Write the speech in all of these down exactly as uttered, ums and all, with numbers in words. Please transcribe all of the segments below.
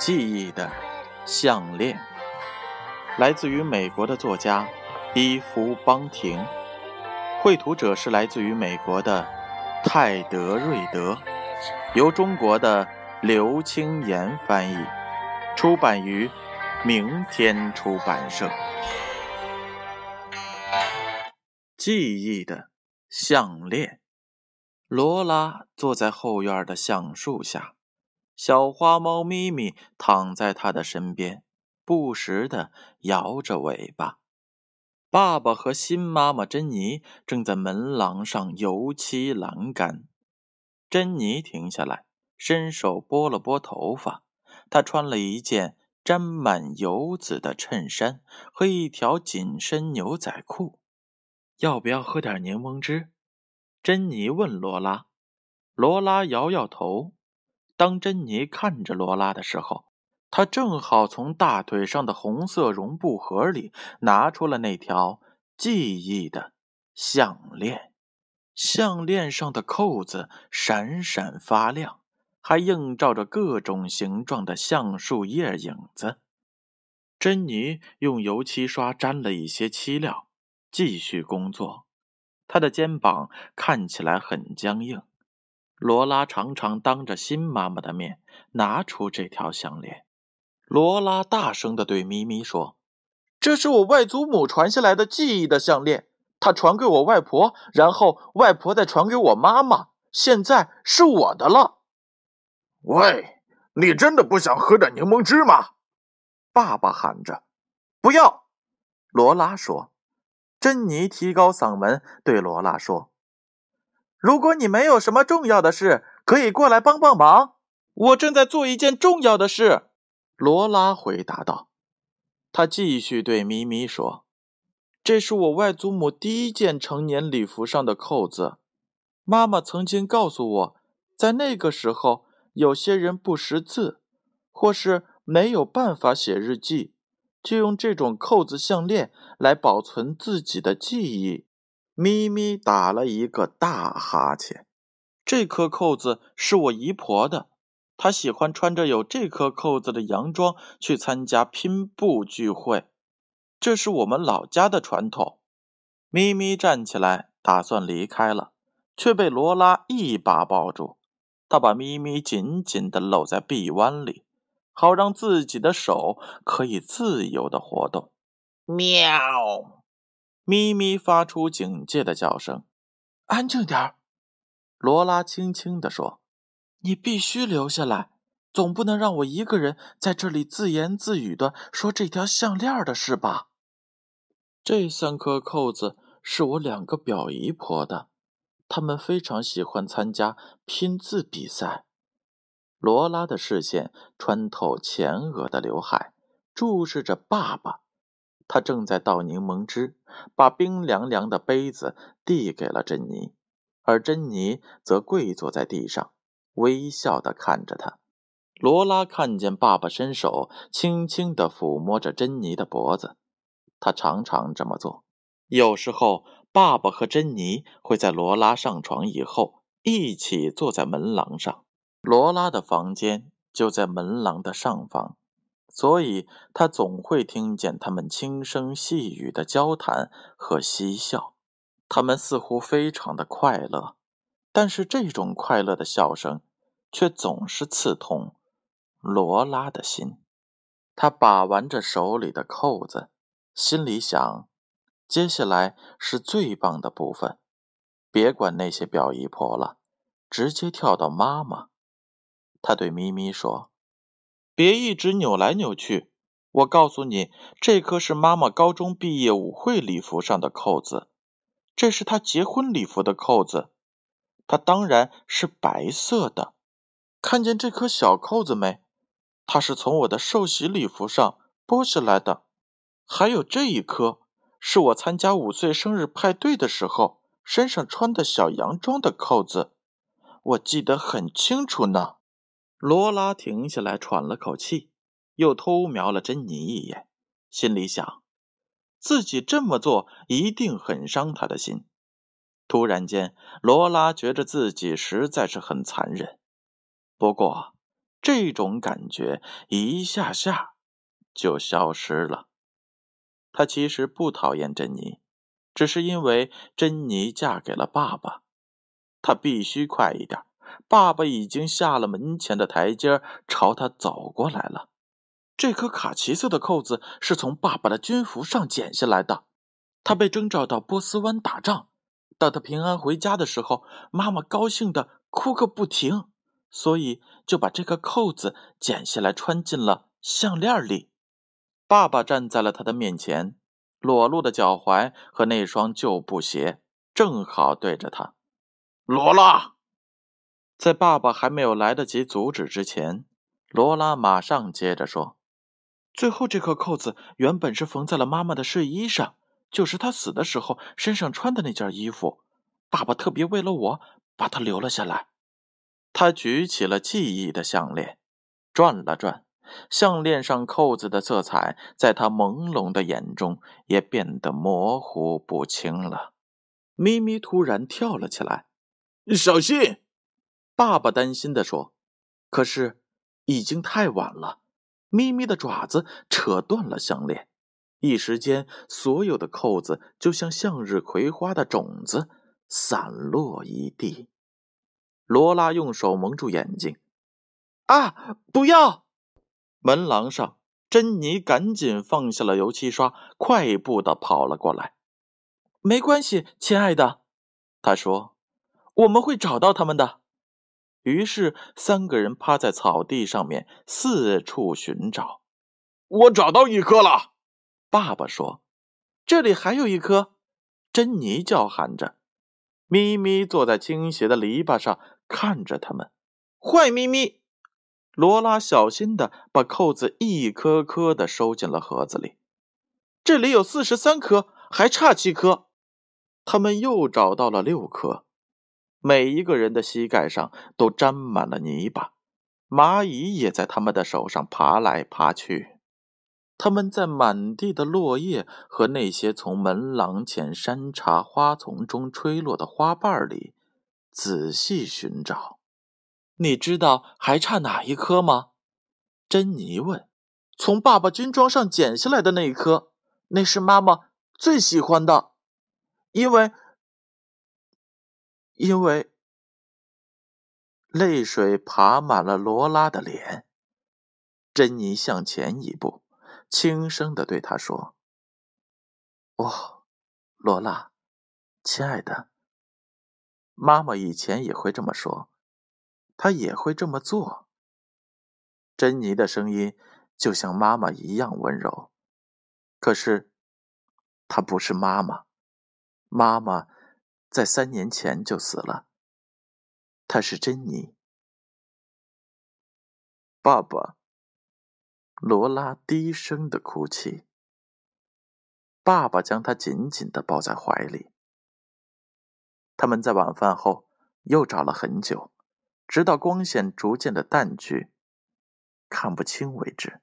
记忆的项链，来自于美国的作家伊夫·邦廷，绘图者是来自于美国的泰德·瑞德，由中国的刘清言翻译，出版于明天出版社。记忆的项链。罗拉坐在后院的橡树下，小花猫咪咪躺在她的身边，不时地摇着尾巴。爸爸和新妈妈珍妮正在门廊上油漆栏杆。珍妮停下来，伸手拨了拨头发。她穿了一件沾满油渍的衬衫和一条紧身牛仔裤。要不要喝点柠檬汁？珍妮问罗拉。罗拉摇摇头。当珍妮看着罗拉的时候，他正好从大腿上的红色绒布盒里拿出了那条记忆的项链，项链上的扣子闪闪发亮，还映照着各种形状的橡树叶影子。珍妮用油漆刷沾了一些漆料，继续工作。她的肩膀看起来很僵硬。罗拉常常当着新妈妈的面拿出这条项链。罗拉大声地对咪咪说，这是我外祖母传下来的记忆的项链，她传给我外婆，然后外婆再传给我妈妈，现在是我的了。喂，你真的不想喝点柠檬汁吗？爸爸喊着。不要，罗拉说。珍妮提高嗓门对罗拉说，如果你没有什么重要的事，可以过来帮帮忙，我正在做一件重要的事。罗拉回答道。她继续对咪咪说，这是我外祖母第一件成年礼服上的扣子。妈妈曾经告诉我，在那个时候有些人不识字或是没有办法写日记，就用这种扣子项链来保存自己的记忆。咪咪打了一个大哈欠。这颗扣子是我姨婆的，她喜欢穿着有这颗扣子的洋装去参加拼布聚会，这是我们老家的传统。咪咪站起来打算离开了，却被罗拉一把抱住。她把咪咪紧紧地搂在臂弯里，好让自己的手可以自由地活动。喵！咪咪发出警戒的叫声。安静点，罗拉轻轻地说，你必须留下来，总不能让我一个人在这里自言自语地说这条项链的事吧。这三颗扣子是我两个表姨婆的，她们非常喜欢参加拼字比赛。罗拉的视线穿透前额的刘海，注视着爸爸。他正在倒柠檬汁，把冰凉凉的杯子递给了珍妮，而珍妮则跪坐在地上，微笑地看着他。罗拉看见爸爸伸手轻轻地抚摸着珍妮的脖子，他常常这么做。有时候爸爸和珍妮会在罗拉上床以后一起坐在门廊上。罗拉的房间就在门廊的上方，所以他总会听见他们轻声细语的交谈和嬉笑。他们似乎非常的快乐，但是这种快乐的笑声却总是刺痛罗拉的心。他把玩着手里的扣子，心里想，接下来是最棒的部分，别管那些表姨婆了，直接跳到妈妈。他对咪咪说，别一直扭来扭去，我告诉你，这颗是妈妈高中毕业舞会礼服上的扣子，这是她结婚礼服的扣子，它当然是白色的。看见这颗小扣子没？它是从我的寿喜礼服上剥下来的。还有这一颗，是我参加五岁生日派对的时候身上穿的小洋装的扣子，我记得很清楚呢。罗拉停下来喘了口气，又偷瞄了珍妮一眼，心里想，自己这么做一定很伤她的心。突然间，罗拉觉得自己实在是很残忍。不过这种感觉一下下就消失了。他其实不讨厌珍妮，只是因为珍妮嫁给了爸爸，他必须快一点。爸爸已经下了门前的台阶，朝他走过来了。这颗卡其色的扣子是从爸爸的军服上剪下来的。他被征召到波斯湾打仗，当他平安回家的时候，妈妈高兴地哭个不停，所以就把这颗扣子剪下来穿进了项链里。爸爸站在了他的面前，裸露的脚踝和那双旧布鞋正好对着他。罗拉！在爸爸还没有来得及阻止之前，罗拉马上接着说，最后这颗扣子原本是缝在了妈妈的睡衣上，就是她死的时候身上穿的那件衣服，爸爸特别为了我把它留了下来。他举起了记忆的项链，转了转，项链上扣子的色彩在他朦胧的眼中也变得模糊不清了。咪咪突然跳了起来，小心！爸爸担心地说，可是已经太晚了，咪咪的爪子扯断了项链，一时间所有的扣子就像向日葵花的种子散落一地。罗拉用手蒙住眼睛，啊，不要！门廊上，珍妮赶紧放下了油漆刷，快步地跑了过来。没关系，亲爱的，她说，我们会找到他们的。于是三个人趴在草地上面四处寻找。我找到一颗了，爸爸说。这里还有一颗，珍妮叫喊着。咪咪坐在倾斜的篱笆上看着他们。坏咪咪！罗拉小心地把扣子一颗颗地收进了盒子里。这里有四十三颗，还差七颗。他们又找到了六颗。每一个人的膝盖上都沾满了泥巴，蚂蚁也在他们的手上爬来爬去。他们在满地的落叶和那些从门廊前山茶花丛中吹落的花瓣里仔细寻找。你知道还差哪一颗吗？珍妮问。从爸爸军装上剪下来的那一颗，那是妈妈最喜欢的，因为因为泪水爬满了罗拉的脸。珍妮向前一步，轻声地对她说，哦，罗拉，亲爱的，妈妈以前也会这么说，她也会这么做。珍妮的声音就像妈妈一样温柔，可是她不是妈妈，妈妈在三年前就死了，她是珍妮。爸爸，罗拉低声的哭泣。爸爸将她紧紧的抱在怀里。他们在晚饭后又找了很久，直到光线逐渐的淡去，看不清为止。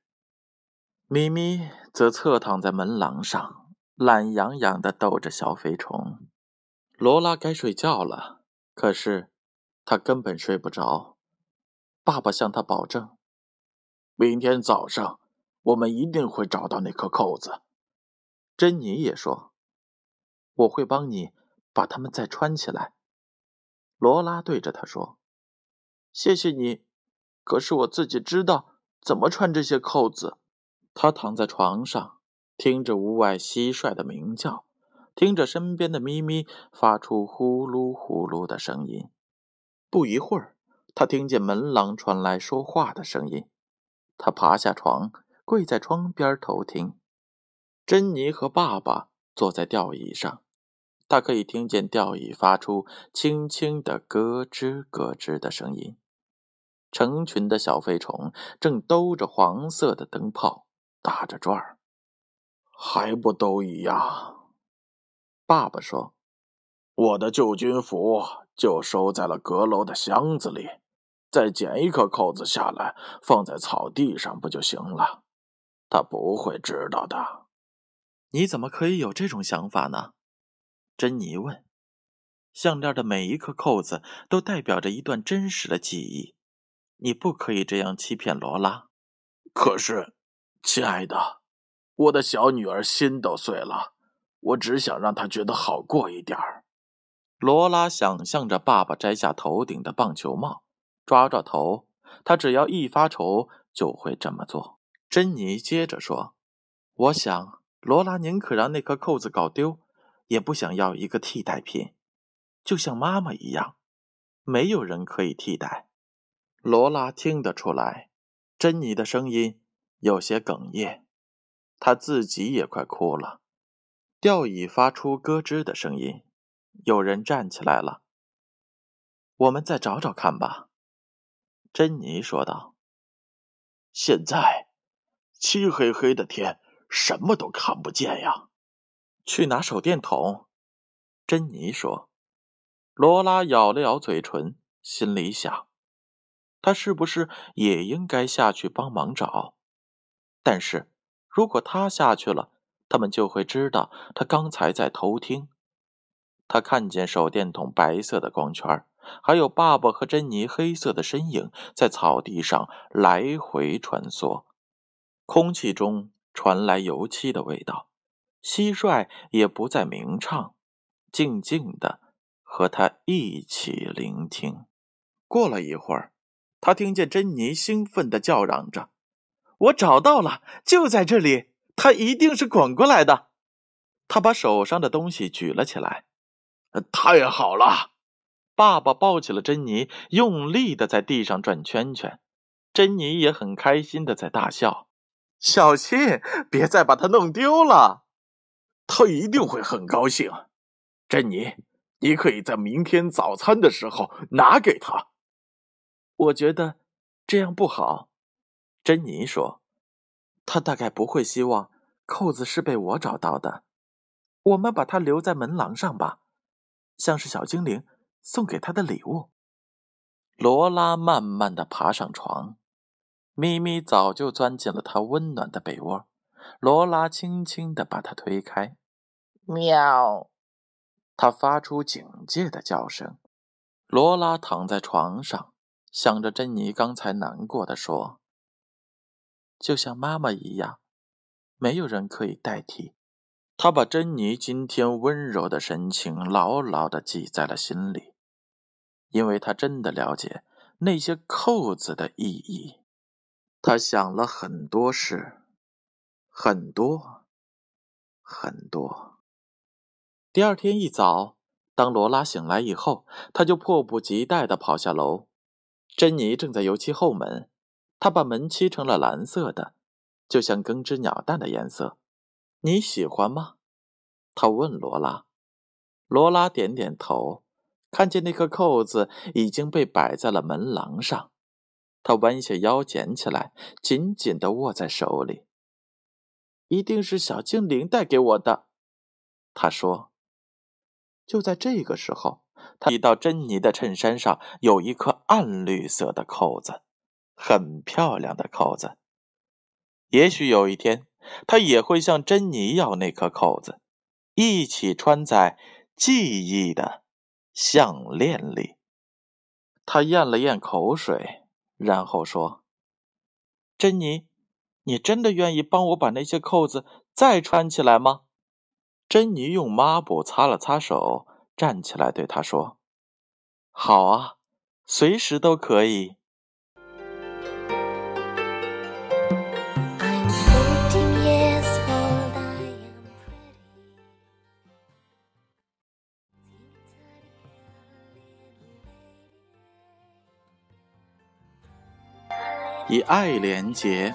咪咪则侧躺在门廊上，懒洋洋的逗着小飞虫。罗拉该睡觉了，可是她根本睡不着。爸爸向她保证，明天早上我们一定会找到那颗扣子。珍妮也说，我会帮你把它们再穿起来。罗拉对着她说，谢谢你，可是我自己知道怎么穿这些扣子。她躺在床上，听着屋外蟋蟀的鸣叫，听着身边的咪咪发出呼噜呼噜的声音。不一会儿，他听见门廊传来说话的声音。他爬下床，跪在窗边偷听。珍妮和爸爸坐在吊椅上，他可以听见吊椅发出轻轻的咯吱咯吱的声音。成群的小飞虫正兜着黄色的灯泡打着转儿。还不兜椅呀？爸爸说，我的旧军服就收在了阁楼的箱子里，再捡一颗扣子下来放在草地上不就行了？他不会知道的。你怎么可以有这种想法呢？珍妮问。项链的每一颗扣子都代表着一段真实的记忆，你不可以这样欺骗罗拉。可是，亲爱的，我的小女儿心都碎了，我只想让她觉得好过一点儿。罗拉想象着爸爸摘下头顶的棒球帽，抓着头，他只要一发愁就会这么做。珍妮接着说，我想罗拉宁可让那颗扣子搞丢，也不想要一个替代品，就像妈妈一样，没有人可以替代。罗拉听得出来，珍妮的声音有些哽咽，她自己也快哭了。吊椅发出咯吱的声音，有人站起来了。我们再找找看吧，珍妮说道。现在漆黑黑的天，什么都看不见呀。去拿手电筒，珍妮说。罗拉咬了咬嘴唇，心里想，她是不是也应该下去帮忙找？但是如果她下去了，他们就会知道她刚才在偷听。他看见手电筒白色的光圈，还有爸爸和珍妮黑色的身影在草地上来回穿梭。空气中传来油漆的味道，蟋蟀也不再鸣唱，静静地和他一起聆听。过了一会儿，他听见珍妮兴奋地叫嚷着，我找到了，就在这里，他一定是滚过来的。他把手上的东西举了起来。太好了！爸爸抱起了珍妮，用力地在地上转圈圈。珍妮也很开心地在大笑。小心，别再把它弄丢了。他一定会很高兴。珍妮，你可以在明天早餐的时候拿给他。我觉得这样不好，珍妮说。他大概不会希望扣子是被我找到的。我们把它留在门廊上吧。像是小精灵送给他的礼物。罗拉慢慢地爬上床，咪咪早就钻进了她温暖的被窝。罗拉轻轻地把她推开，喵！她发出警戒的叫声。罗拉躺在床上，想着珍妮刚才难过地说：“就像妈妈一样，没有人可以代替。”他把珍妮今天温柔的神情牢牢地记在了心里，因为他真的了解那些扣子的意义。他想了很多事，很多，很多。第二天一早，当罗拉醒来以后，他就迫不及待地跑下楼。珍妮正在油漆后门，他把门漆成了蓝色的，就像耕织鸟蛋的颜色。你喜欢吗？他问罗拉。罗拉点点头，看见那颗扣子已经被摆在了门廊上。他弯下腰捡起来，紧紧地握在手里。一定是小精灵带给我的，他说。就在这个时候，他看到珍妮的衬衫上有一颗暗绿色的扣子，很漂亮的扣子。也许有一天他也会向珍妮要那颗扣子，一起穿在记忆的项链里。他咽了咽口水，然后说：“珍妮，你真的愿意帮我把那些扣子再穿起来吗？”珍妮用抹布擦了擦手，站起来对他说：“好啊，随时都可以。”《以爱连结》，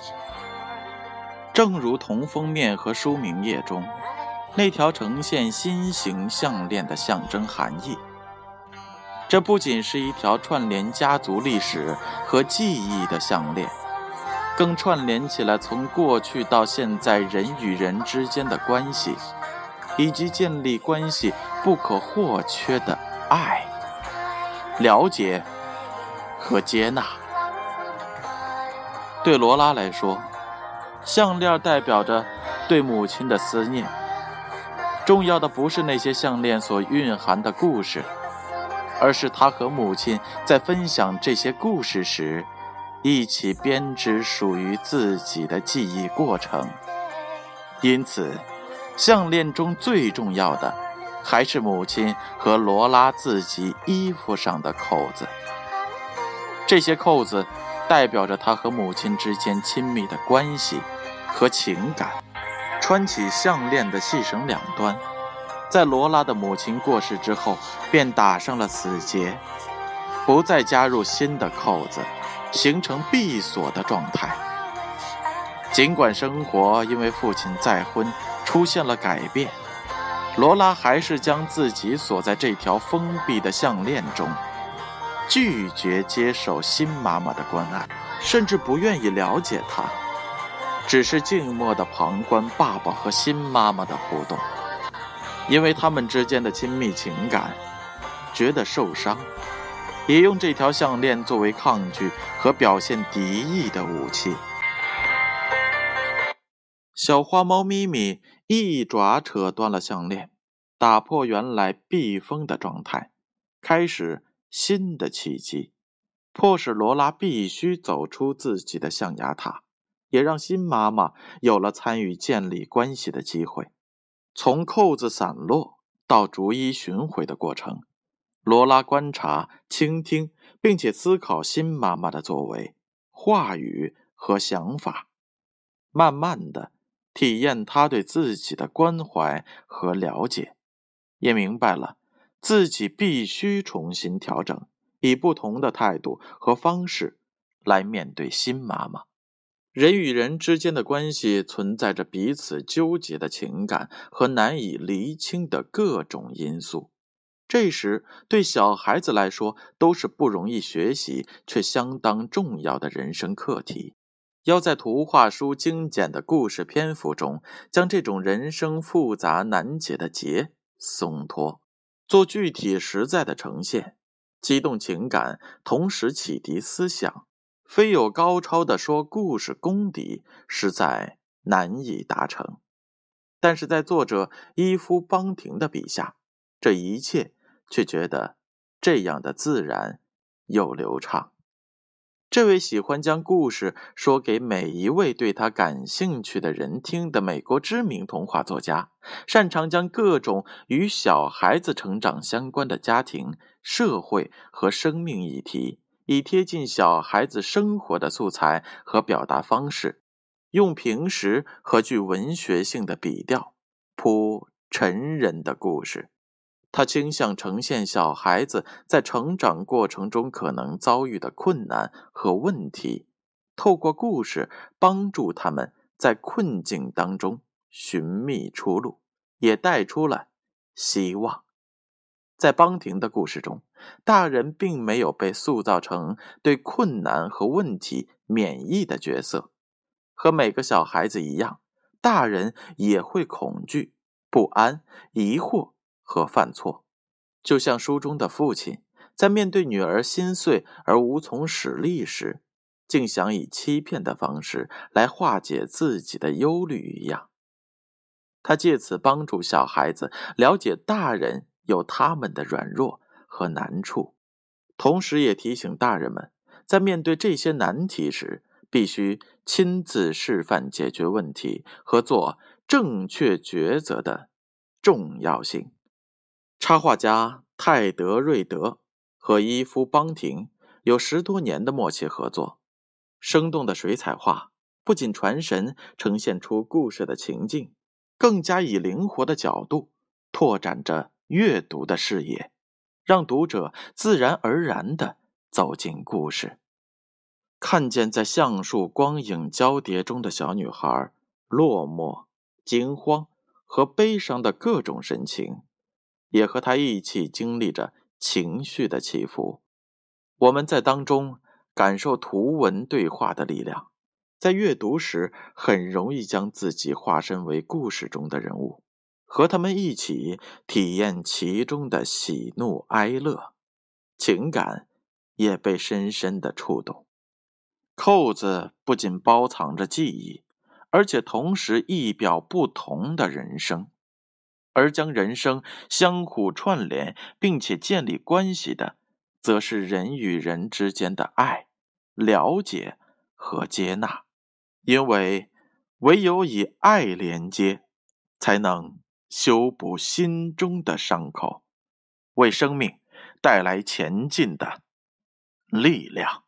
正如同封面和书名页中那条呈现心形项链的象征含义，这不仅是一条串联家族历史和记忆的项链，更串联起来从过去到现在人与人之间的关系，以及建立关系不可或缺的爱、了解和接纳。对罗拉来说，项链代表着对母亲的思念。重要的不是那些项链所蕴含的故事，而是她和母亲在分享这些故事时一起编织属于自己的记忆过程。因此，项链中最重要的还是母亲和罗拉自己衣服上的扣子。这些扣子代表着她和母亲之间亲密的关系和情感。穿起项链的细绳两端，在罗拉的母亲过世之后便打上了死结，不再加入新的扣子，形成闭锁的状态。尽管生活因为父亲再婚出现了改变，罗拉还是将自己锁在这条封闭的项链中，拒绝接受新妈妈的关爱，甚至不愿意了解她，只是静默地旁观爸爸和新妈妈的互动，因为他们之间的亲密情感觉得受伤，也用这条项链作为抗拒和表现敌意的武器。小花猫咪咪一爪扯断了项链，打破原来避封的状态，开始新的契机，迫使罗拉必须走出自己的象牙塔，也让新妈妈有了参与建立关系的机会。从扣子散落到逐一寻回的过程，罗拉观察、倾听，并且思考新妈妈的作为、话语和想法，慢慢地体验她对自己的关怀和了解，也明白了自己必须重新调整，以不同的态度和方式来面对新妈妈。人与人之间的关系存在着彼此纠结的情感和难以厘清的各种因素，这时对小孩子来说都是不容易学习却相当重要的人生课题。要在图画书精简的故事篇幅中，将这种人生复杂难解的结松脱，做具体实在的呈现，激动情感，同时启迪思想，非有高超的说故事功底，实在难以达成。但是在作者伊夫·邦廷的笔下，这一切却觉得这样的自然又流畅。这位喜欢将故事说给每一位对他感兴趣的人听的美国知名童话作家，擅长将各种与小孩子成长相关的家庭、社会和生命议题，以贴近小孩子生活的素材和表达方式，用平实和具文学性的笔调铺成人的故事。他倾向呈现小孩子在成长过程中可能遭遇的困难和问题，透过故事帮助他们在困境当中寻觅出路，也带出了希望。在邦廷的故事中，大人并没有被塑造成对困难和问题免疫的角色，和每个小孩子一样，大人也会恐惧、不安、疑惑和犯错。就像书中的父亲，在面对女儿心碎而无从使力时，竟想以欺骗的方式来化解自己的忧虑一样，他借此帮助小孩子了解大人有他们的软弱和难处，同时也提醒大人们，在面对这些难题时，必须亲自示范解决问题和做正确抉择的重要性。插画家泰德·瑞德和伊夫·邦廷有十多年的默契合作，生动的水彩画不仅传神呈现出故事的情境，更加以灵活的角度拓展着阅读的视野，让读者自然而然地走进故事，看见在橡树光影交叠中的小女孩落寞、惊慌和悲伤的各种神情，也和她一起经历着情绪的起伏。我们在当中感受图文对话的力量，在阅读时很容易将自己化身为故事中的人物，和他们一起体验其中的喜怒哀乐，情感也被深深的触动。扣子不仅包藏着记忆，而且同时一表不同的人生，而将人生相互串联并且建立关系的，则是人与人之间的爱了解和接纳，因为唯有以爱连接，才能修补心中的伤口，为生命带来前进的力量。